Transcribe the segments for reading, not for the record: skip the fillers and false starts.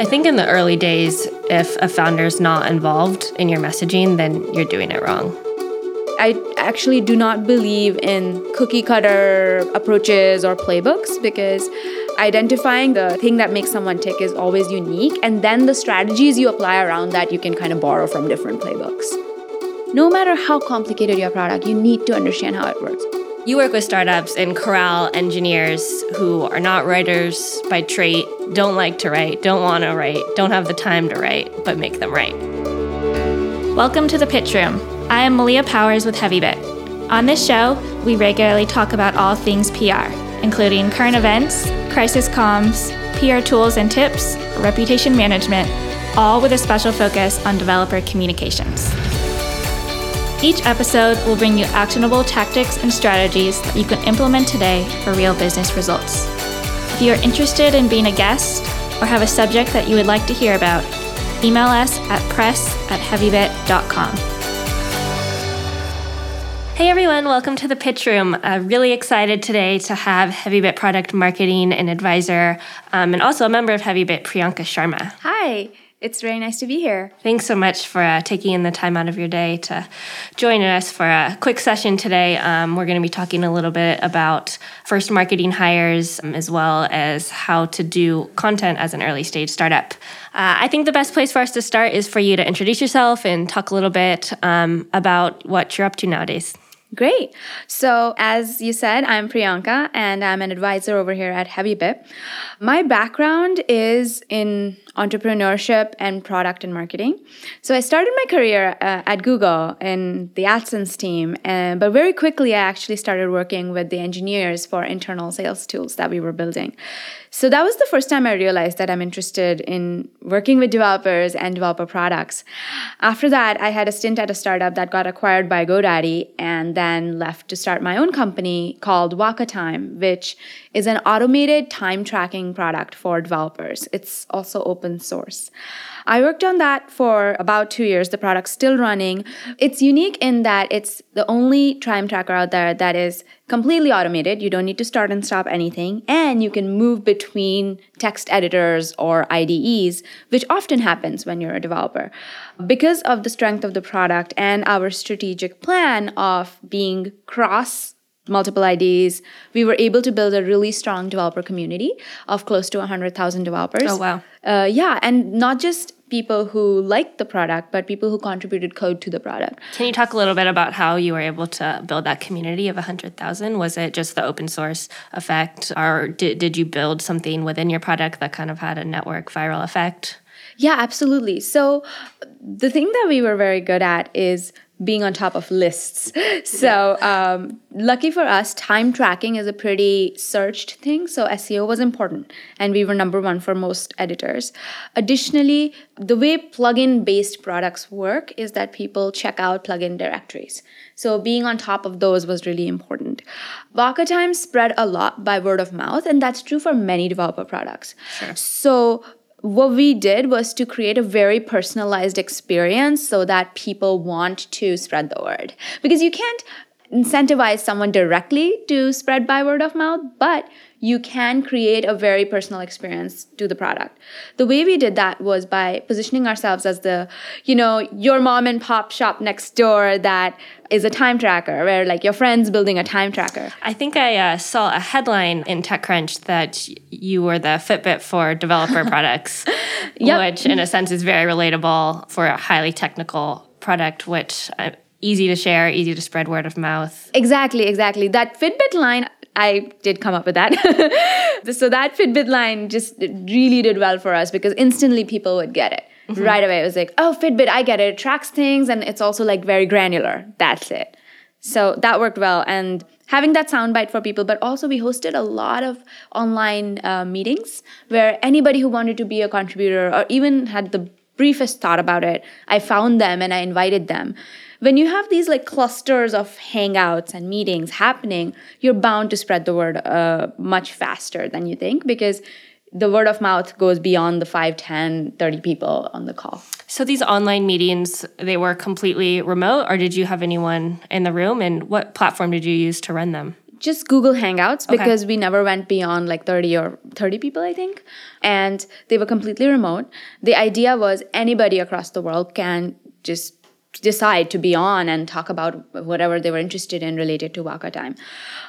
I think in the early days, if a founder's not involved in your messaging, then you're doing it wrong. I actually do not believe in cookie cutter approaches or playbooks, because identifying the thing that makes someone tick is always unique. And then the strategies you apply around that, you can kind of borrow from different playbooks. No matter how complicated your product, you need to understand how it works. You work with startups and corral engineers who are not writers by trait, don't like to write, don't want to write, don't have the time to write, but make them write. Welcome to The Pitch Room. I am Malia Powers with Heavybit. On this show, we regularly talk about all things PR, including current events, crisis comms, PR tools and tips, reputation management, all with a special focus on developer communications. Each episode will bring you actionable tactics and strategies that you can implement today for real business results. If you are interested in being a guest or have a subject that you would like to hear about, email us at press@heavybit.com. Hey everyone, welcome to The Pitch Room. Really excited today to have Heavybit product marketing and advisor, and also a member of Heavybit, Priyanka Sharma. Hi. It's very nice to be here. Thanks so much for taking the time out of your day to join us for a quick session today. We're going to be talking a little bit about first marketing hires, as well as how to do content as an early stage startup. I think the best place for us to start is for you to introduce yourself and talk a little bit about what you're up to nowadays. Great. So as you said, I'm Priyanka and I'm an advisor over here at Heavybit. My background is in entrepreneurship and product and marketing. So I started my career at Google in the AdSense team, but very quickly I actually started working with the engineers for internal sales tools that we were building. So that was the first time I realized that I'm interested in working with developers and developer products. After that, I had a stint at a startup that got acquired by GoDaddy and then left to start my own company called WakaTime, which is an automated time tracking product for developers. It's also open source. I worked on that for about 2 years. The product's still running. It's unique in that it's the only time tracker out there that is completely automated. You don't need to start and stop anything. And you can move between text editors or IDEs, which often happens when you're a developer. Because of the strength of the product and our strategic plan of being cross multiple IDs, we were able to build a really strong developer community of close to 100,000 developers. Oh, wow. Yeah, and not just people who liked the product, but people who contributed code to the product. Can you talk a little bit about how you were able to build that community of 100,000? Was it just the open source effect, or did you build something within your product that kind of had a network viral effect? Yeah, absolutely. So the thing that we were very good at is being on top of lists. So lucky for us, time tracking is a pretty searched thing. So SEO was important and we were number one for most editors. Additionally, the way plugin-based products work is that people check out plugin directories. So being on top of those was really important. WakaTime spread a lot by word of mouth, and that's true for many developer products. Sure. So what we did was to create a very personalized experience so that people want to spread the word. Because you can't incentivize someone directly to spread by word of mouth, but you can create a very personal experience to the product. The way we did that was by positioning ourselves as the, your mom and pop shop next door that is a time tracker, where like your friend's building a time tracker. I think I saw a headline in TechCrunch that you were the Fitbit for developer products, yep. Which in a sense is very relatable for a highly technical product, which easy to share, easy to spread word of mouth. Exactly. That Fitbit line, I did come up with that. So that Fitbit line just really did well for us because instantly people would get it. Mm-hmm. Right away, it was like, oh, Fitbit, I get it. It tracks things and it's also like very granular. That's it. So that worked well. And having that soundbite for people, but also we hosted a lot of online meetings where anybody who wanted to be a contributor or even had the briefest thought about it, I found them and I invited them. When you have these like clusters of hangouts and meetings happening, you're bound to spread the word much faster than you think, because the word of mouth goes beyond the 5, 10, 30 people on the call. So these online meetings, they were completely remote, or did you have anyone in the room? And what platform did you use to run them? Just Google Hangouts, because we never went beyond like 30 people, I think. And they were completely remote. The idea was anybody across the world can just decide to be on and talk about whatever they were interested in related to WakaTime.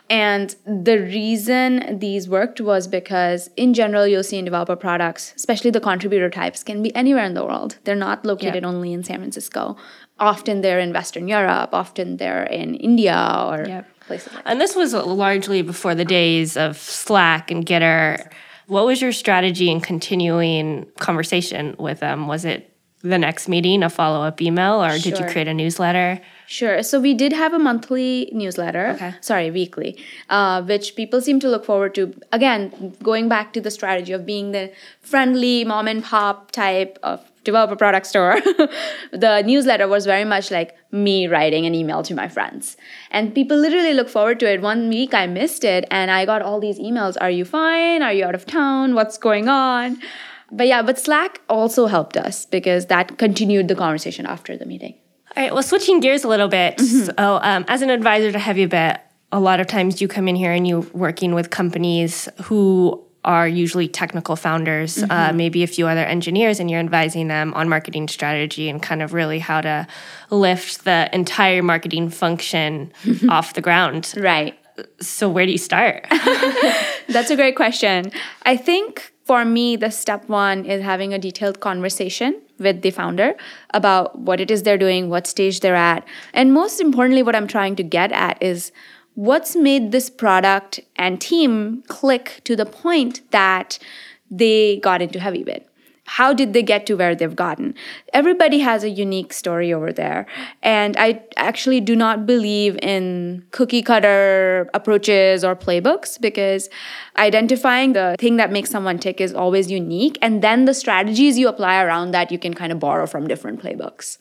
And the reason these worked was because in general, you'll see in developer products, especially the contributor types, can be anywhere in the world. They're not located only in San Francisco. Often they're in Western Europe. Often they're in India or places like that. And this was largely before the days of Slack and Gitter. What was your strategy in continuing conversation with them? Was it the next meeting, a follow-up email, or did you create a newsletter? Sure. So we did have a monthly newsletter, weekly, which people seem to look forward to. Again, going back to the strategy of being the friendly mom-and-pop type of developer product store, the newsletter was very much like me writing an email to my friends. And people literally look forward to it. One week I missed it, and I got all these emails. Are you fine? Are you out of town? What's going on? But Slack also helped us because that continued the conversation after the meeting. All right, well, switching gears a little bit. Mm-hmm. So as an advisor to Heavybit, a lot of times you come in here and you're working with companies who are usually technical founders, maybe a few other engineers, and you're advising them on marketing strategy and kind of really how to lift the entire marketing function off the ground. Right. So where do you start? That's a great question. I think for me, the step one is having a detailed conversation with the founder about what it is they're doing, what stage they're at. And most importantly, what I'm trying to get at is what's made this product and team click to the point that they got into Heavybit. How did they get to where they've gotten? Everybody has a unique story over there. And I actually do not believe in cookie cutter approaches or playbooks, because identifying the thing that makes someone tick is always unique. And then the strategies you apply around that, you can kind of borrow from different playbooks.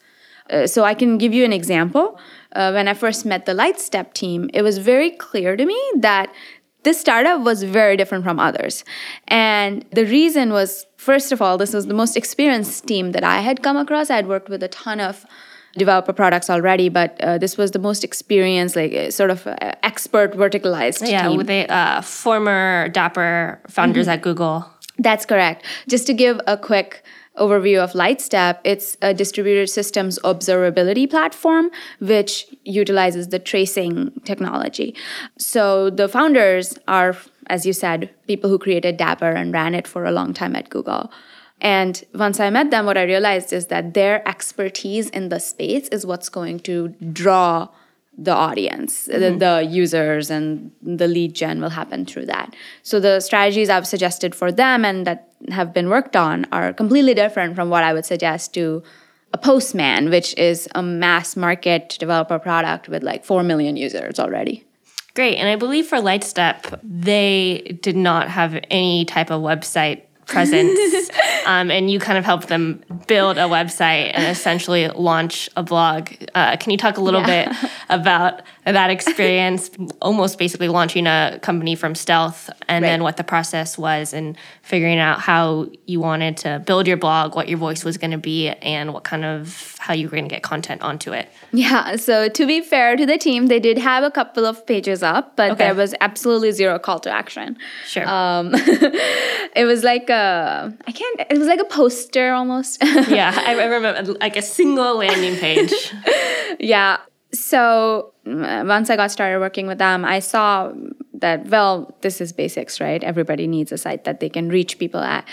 So I can give you an example. When I first met the LightStep team, it was very clear to me that this startup was very different from others. And the reason was, first of all, this was the most experienced team that I had come across. I had worked with a ton of developer products already, but this was the most experienced, like sort of expert verticalized team. Yeah, with the former Dapper founders at Google. That's correct. Just to give a quick overview of LightStep, it's a distributed systems observability platform which utilizes the tracing technology. So the founders are, as you said, people who created Dapper and ran it for a long time at Google. And once I met them, what I realized is that their expertise in the space is what's going to draw the audience, the users, and the lead gen will happen through that. So the strategies I've suggested for them and that have been worked on are completely different from what I would suggest to a Postman, which is a mass market developer product with like 4 million users already. Great. And I believe for LightStep, they did not have any type of website presence, and you kind of helped them build a website and essentially launch a blog. Can you talk a little bit about that experience, almost basically launching a company from stealth, and then what the process was and figuring out how you wanted to build your blog, what your voice was going to be, and what kind of how you were going to get content onto it? Yeah, so to be fair to the team, they did have a couple of pages up, but there was absolutely zero call to action. Sure. It was like it was like a poster almost. Yeah, I remember like a single landing page. Yeah. So once I got started working with them, I saw that, well, this is basics, right? Everybody needs a site that they can reach people at.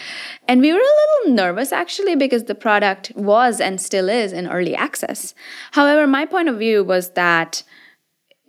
And we were a little nervous, actually, because the product was and still is in early access. However, my point of view was that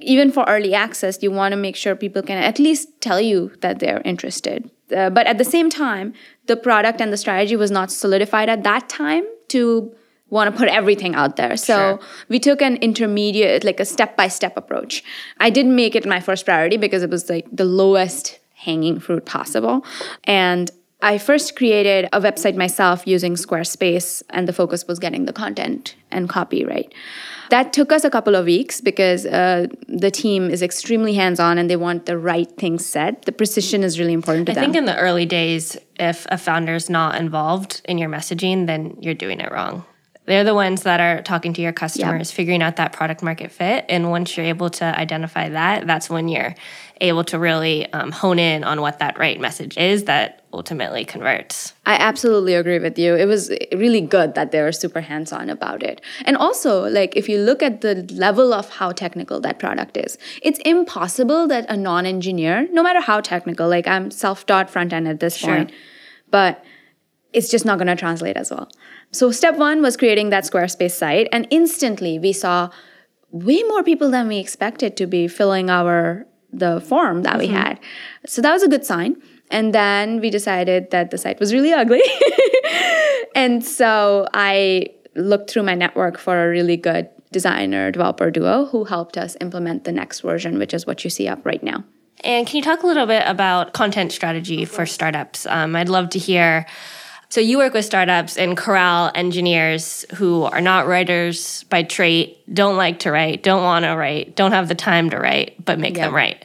even for early access, you want to make sure people can at least tell you that they're interested. But at the same time, the product and the strategy was not solidified at that time to want to put everything out there. So we took an intermediate, like a step-by-step approach. I didn't make it my first priority because it was like the lowest hanging fruit possible. And I first created a website myself using Squarespace, and the focus was getting the content and copyright. That took us a couple of weeks because the team is extremely hands-on and they want the right things said. The precision is really important to them. I think in the early days, if a founder is not involved in your messaging, then you're doing it wrong. They're the ones that are talking to your customers, figuring out that product market fit. And once you're able to identify that, that's when you're able to really hone in on what that right message is that ultimately converts. I absolutely agree with you. It was really good that they were super hands-on about it. And also, like, if you look at the level of how technical that product is, it's impossible that a non-engineer, no matter how technical, like I'm self-taught front-end at this point, but it's just not going to translate as well. So step one was creating that Squarespace site, and instantly we saw way more people than we expected to be filling the form that we had. So that was a good sign. And then we decided that the site was really ugly. And so I looked through my network for a really good designer-developer duo who helped us implement the next version, which is what you see up right now. And can you talk a little bit about content strategy for startups? I'd love to hear. So you work with startups and corral engineers who are not writers by trait, don't like to write, don't want to write, don't have the time to write, but make them write.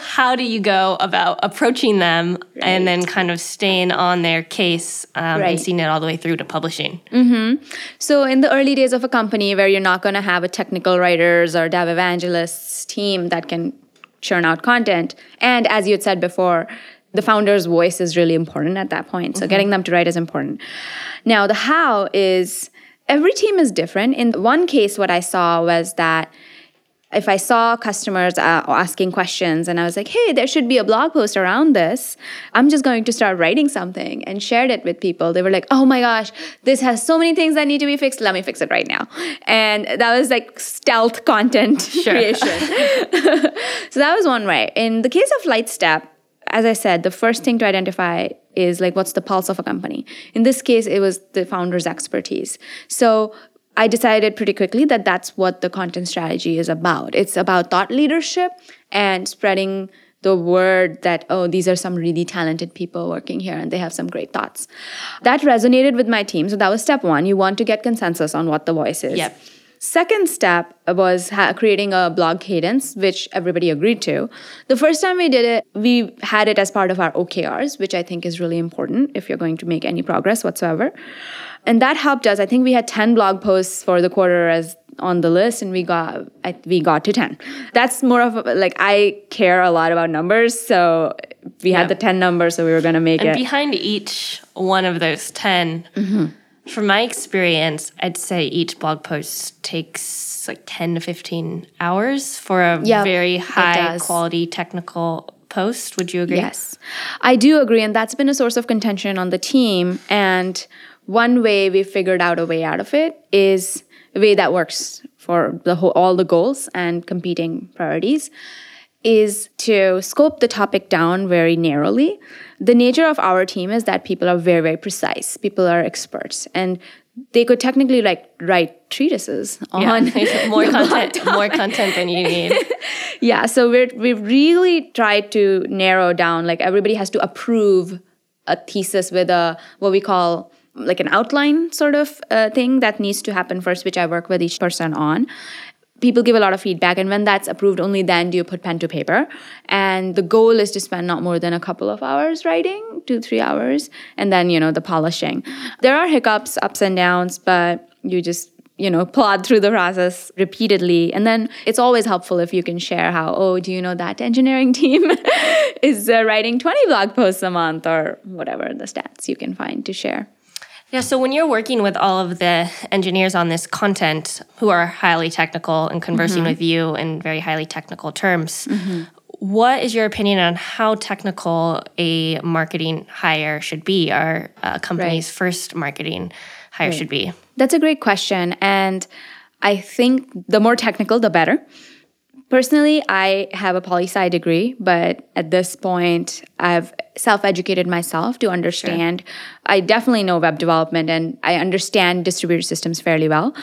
How do you go about approaching them and then kind of staying on their case and seeing it all the way through to publishing? So in the early days of a company where you're not going to have a technical writers or dev evangelists team that can churn out content, and as you had said before, the founder's voice is really important at that point. So getting them to write is important. Now, the how is every team is different. In one case, what I saw was that if I saw customers asking questions and I was like, hey, there should be a blog post around this, I'm just going to start writing something, and shared it with people. They were like, oh my gosh, this has so many things that need to be fixed. Let me fix it right now. And that was like stealth content creation. So that was one way. In the case of LightStep, as I said, the first thing to identify is like, what's the pulse of a company? In this case, it was the founder's expertise. So I decided pretty quickly that that's what the content strategy is about. It's about thought leadership and spreading the word that, oh, these are some really talented people working here and they have some great thoughts. That resonated with my team. So that was step one. You want to get consensus on what the voice is. Second step was creating a blog cadence, which everybody agreed to. The first time we did it, we had it as part of our OKRs, which I think is really important if you're going to make any progress whatsoever. And that helped us. I think we had 10 blog posts for the quarter as on the list, and we got to 10. That's more of a, like, I care a lot about numbers, so we had the 10 numbers, so we were going to make it. And behind each one of those 10... From my experience, I'd say each blog post takes like 10 to 15 hours for a very high quality technical post. Would you agree? Yes, I do agree. And that's been a source of contention on the team. And one way we figured out a way out of it is a way that works for the whole, all the goals and competing priorities, is to scope the topic down very narrowly. The nature of our team is that people are very, very precise. People are experts. And they could technically write treatises on more content than you need. So we've really tried to narrow down. Like, everybody has to approve a thesis with a what we call like an outline sort of thing that needs to happen first, which I work with each person on. People give a lot of feedback, and when that's approved, only then do you put pen to paper. And the goal is to spend not more than a couple of hours writing, 2-3 hours, and then, you know, the polishing. There are hiccups, ups and downs, but you just, you know, plod through the process repeatedly. And then it's always helpful if you can share how, oh, do you know that engineering team is writing 20 blog posts a month, or whatever the stats you can find to share. Yeah, so when you're working with all of the engineers on this content who are highly technical and conversing with you in very highly technical terms, what is your opinion on how technical a marketing hire should be, or a company's first marketing hire should be? That's a great question, and I think the more technical, the better. Personally, I have a poli-sci degree, but at this point, I've self-educated myself to understand. I definitely know web development, and I understand distributed systems fairly well.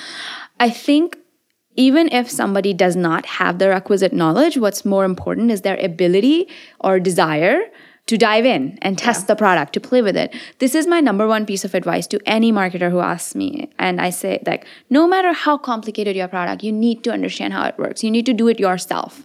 I think even if somebody does not have the requisite knowledge, what's more important is their ability or desire to dive in and test the product, to play with it. This is my number one piece of advice to any marketer who asks me. And I say, like, no matter how complicated your product, you need to understand how it works. You need to do it yourself.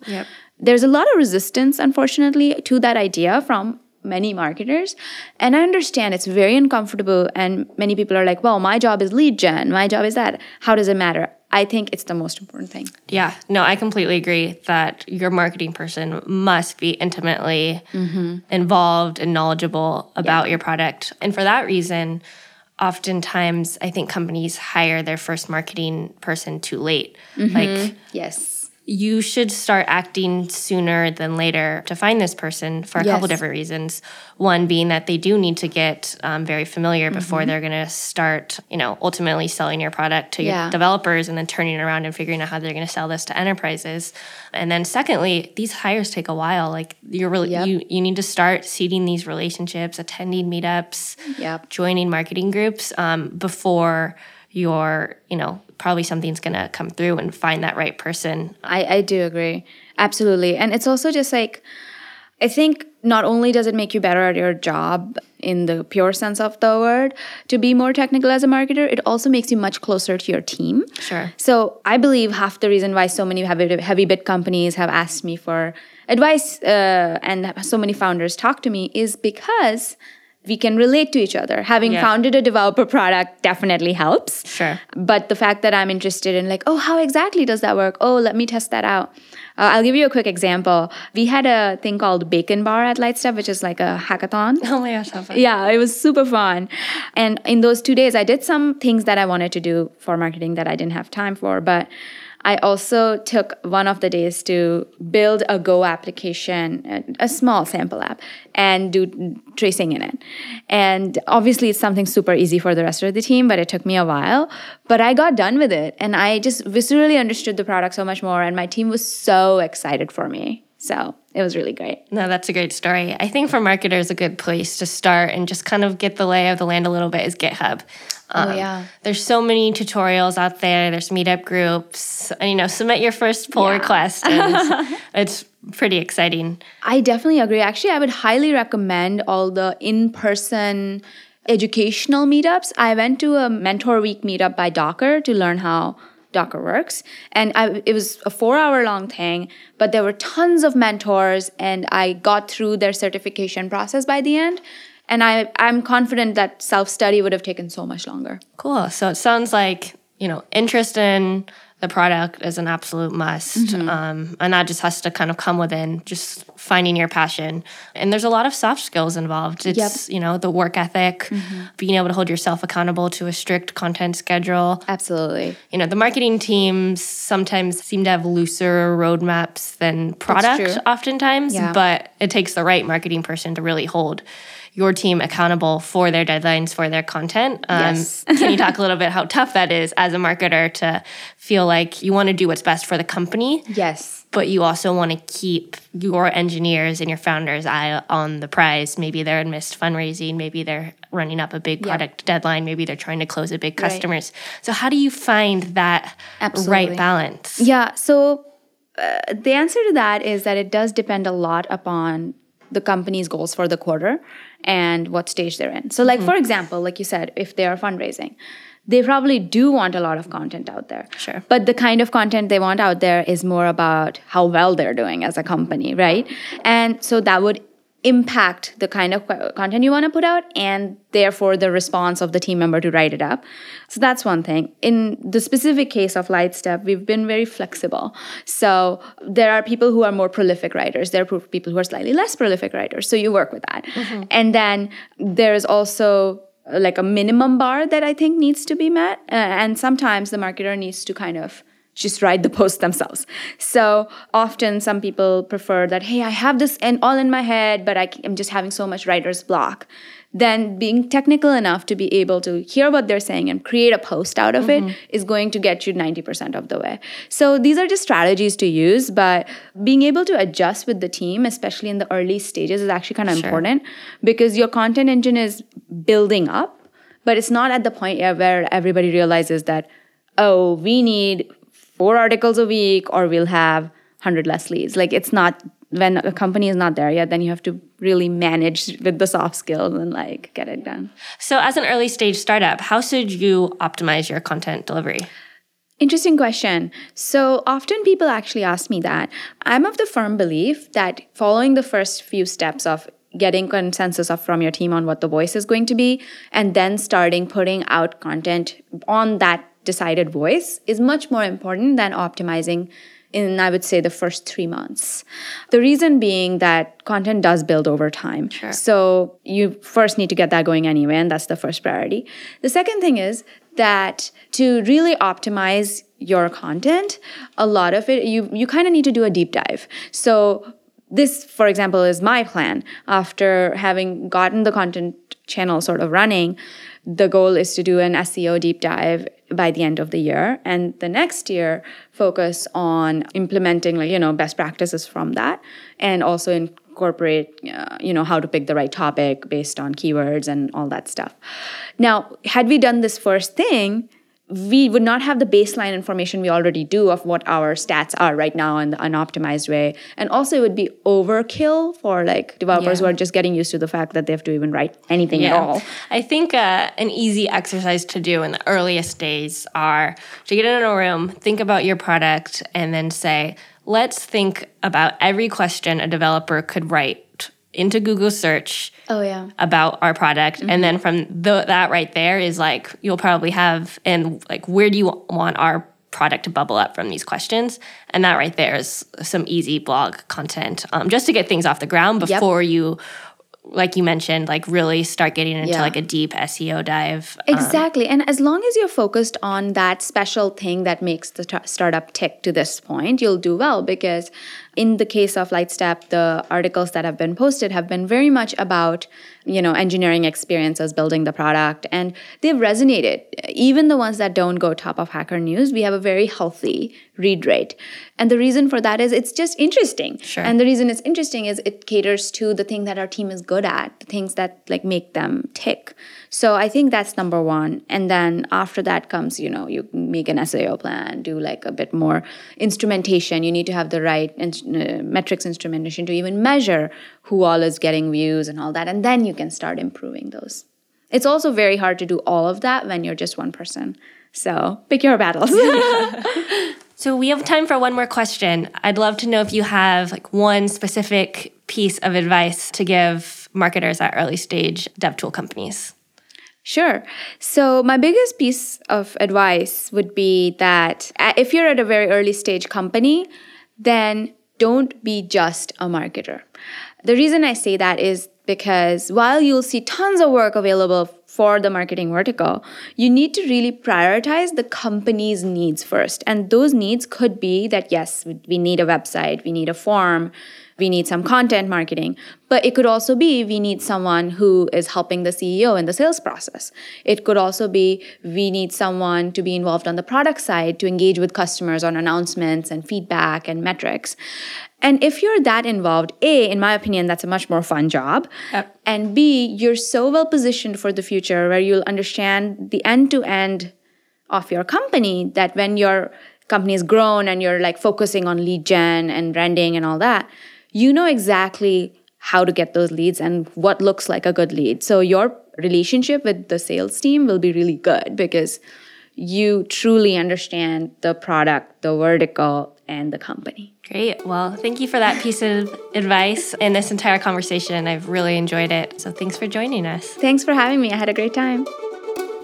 There's a lot of resistance, unfortunately, to that idea from many marketers. And I understand it's very uncomfortable. And many people are like, well, my job is lead gen. My job is that. How does it matter? I think it's the most important thing. Yeah. No, I completely agree that your marketing person must be intimately involved and knowledgeable about your product. And for that reason, oftentimes I think companies hire their first marketing person too late. You should start acting sooner than later to find this person for a couple different reasons. One being that they do need to get very familiar before they're going to start, you know, ultimately selling your product to your developers and then turning around and figuring out how they're going to sell this to enterprises. And then secondly, these hires take a while. Like you're really, you need to start seeding these relationships, attending meetups, joining marketing groups before your, you know, probably something's going to come through and find that right person. I do agree. Absolutely. And it's also just like, I think not only does it make you better at your job in the pure sense of the word, to be more technical as a marketer, it also makes you much closer to your team. Sure. So I believe half the reason why so many Heavybit companies have asked me for advice and so many founders talk to me is because we can relate to each other. Having founded a developer product definitely helps. Sure. But the fact that I'm interested in like, oh, how exactly does that work? Oh, let me test that out. I'll give you a quick example. We had a thing called Bacon Bar at LightStep, which is like a hackathon. Oh my gosh, how fun. Yeah, it was super fun. And in those 2 days, I did some things that I wanted to do for marketing that I didn't have time for. But I also took one of the days to build a Go application, a small sample app, and do tracing in it. And obviously, it's something super easy for the rest of the team, but it took me a while. But I got done with it, and I just viscerally understood the product so much more, and my team was so excited for me. So it was really great. No, that's a great story. I think for marketers, a good place to start and just kind of get the lay of the land a little bit is GitHub. There's so many tutorials out there. There's meetup groups. And, you know, submit your first pull request. And it's pretty exciting. I definitely agree. Actually, I would highly recommend all the in-person educational meetups. I went to a Mentor Week meetup by Docker to learn how Docker works. And it was a 4-hour-long thing, but there were tons of mentors, and I got through their certification process by the end. And I'm confident that self-study would have taken so much longer. Cool. So it sounds like, you know, interest in the product is an absolute must. And that just has to kind of come within just finding your passion. And there's a lot of soft skills involved. It's, you know, the work ethic, being able to hold yourself accountable to a strict content schedule. Absolutely. You know, the marketing teams sometimes seem to have looser roadmaps than product oftentimes, but it takes the right marketing person to really hold your team accountable for their deadlines, for their content. Can you talk a little bit how tough that is as a marketer to feel like you want to do what's best for the company? Yes. But you also want to keep your engineers and your founders' eye on the prize. Maybe they're missed fundraising. Maybe they're running up a big product deadline. Maybe they're trying to close a big customers. So how do you find that right balance? Yeah. So the answer to that is that it does depend a lot upon the company's goals for the quarter and what stage they're in. So like, for example, like you said, if they are fundraising, they probably do want a lot of content out there. Sure. But the kind of content they want out there is more about how well they're doing as a company, right? And so that would impact the kind of content you want to put out and therefore the response of the team member to write it up. So that's one thing. In the specific case of LightStep, we've been very flexible. So there are people who are more prolific writers. There are people who are slightly less prolific writers. So you work with that. And then there is also like a minimum bar that I think needs to be met. And sometimes the marketer needs to kind of just write the post themselves. So often some people prefer that, hey, I have this all in my head, but I'm just having so much writer's block. Then being technical enough to be able to hear what they're saying and create a post out of it is going to get you 90% of the way. So these are just strategies to use, but being able to adjust with the team, especially in the early stages, is actually kind of important because your content engine is building up, but it's not at the point yet where everybody realizes that, oh, we need 4 articles a week, or we'll have 100 less leads. Like it's not, when a company is not there yet, then you have to really manage with the soft skills and like get it done. So as an early stage startup, how should you optimize your content delivery? Interesting question. So often people actually ask me that. I'm of the firm belief that following the first few steps of getting consensus from your team on what the voice is going to be, and then starting putting out content on that decided voice is much more important than optimizing in, I would say, the first 3 months. The reason being that content does build over time. Sure. So you first need to get that going anyway, and that's the first priority. The second thing is that to really optimize your content, a lot of it, you kind of need to do a deep dive. So this, for example, is my plan. After having gotten the content channel sort of running, the goal is to do an SEO deep dive by the end of the year, and the next year focus on implementing, like, best practices from that, and also incorporate, how to pick the right topic based on keywords and all that stuff. Now, had we done this first thing, we would not have the baseline information we already do of what our stats are right now in an optimized way. And also it would be overkill for developers who are just getting used to the fact that they have to even write anything at all. I think an easy exercise to do in the earliest days are to get in a room, think about your product, and then say, let's think about every question a developer could write into Google search about our product. Mm-hmm. And then from that right there is you'll probably have, and where do you want our product to bubble up from these questions? And that right there is some easy blog content just to get things off the ground before you, like you mentioned, really start getting into a deep SEO dive. Exactly. And as long as you're focused on that special thing that makes the startup tick to this point, you'll do well, because in the case of LightStep, the articles that have been posted have been very much about, engineering experiences, building the product, and they've resonated. Even the ones that don't go top of Hacker News, we have a very healthy read rate. And the reason for that is it's just interesting. Sure. And the reason it's interesting is it caters to the thing that our team is good at, the things that make them tick. So I think that's number one. And then after that comes, you make an SEO plan, do a bit more instrumentation. You need to have the right metrics instrumentation to even measure who all is getting views and all that, and then you can start improving those. It's also very hard to do all of that when you're just one person, so pick your battles. So we have time for one more question. I'd love to know if you have one specific piece of advice to give marketers at early stage dev tool companies. Sure. So my biggest piece of advice would be that if you're at a very early stage company, then don't be just a marketer. The reason I say that is because while you'll see tons of work available for the marketing vertical, you need to really prioritize the company's needs first. And those needs could be that, yes, we need a website, we need a form, we need some content marketing, but it could also be we need someone who is helping the CEO in the sales process. It could also be we need someone to be involved on the product side to engage with customers on announcements and feedback and metrics. And if you're that involved, A, in my opinion, that's a much more fun job. Yep. And B, you're so well positioned for the future where you'll understand the end-to-end of your company, that when your company is grown and you're focusing on lead gen and branding and all that, you know exactly how to get those leads and what looks like a good lead. So your relationship with the sales team will be really good because you truly understand the product, the vertical, and the company. Great. Well, thank you for that piece of advice and this entire conversation. I've really enjoyed it. So thanks for joining us. Thanks for having me. I had a great time.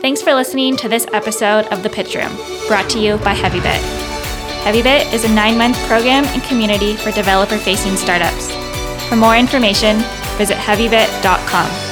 Thanks for listening to this episode of The Pitch Room, brought to you by Heavybit. Heavybit is a 9-month program and community for developer-facing startups. For more information, visit heavybit.com.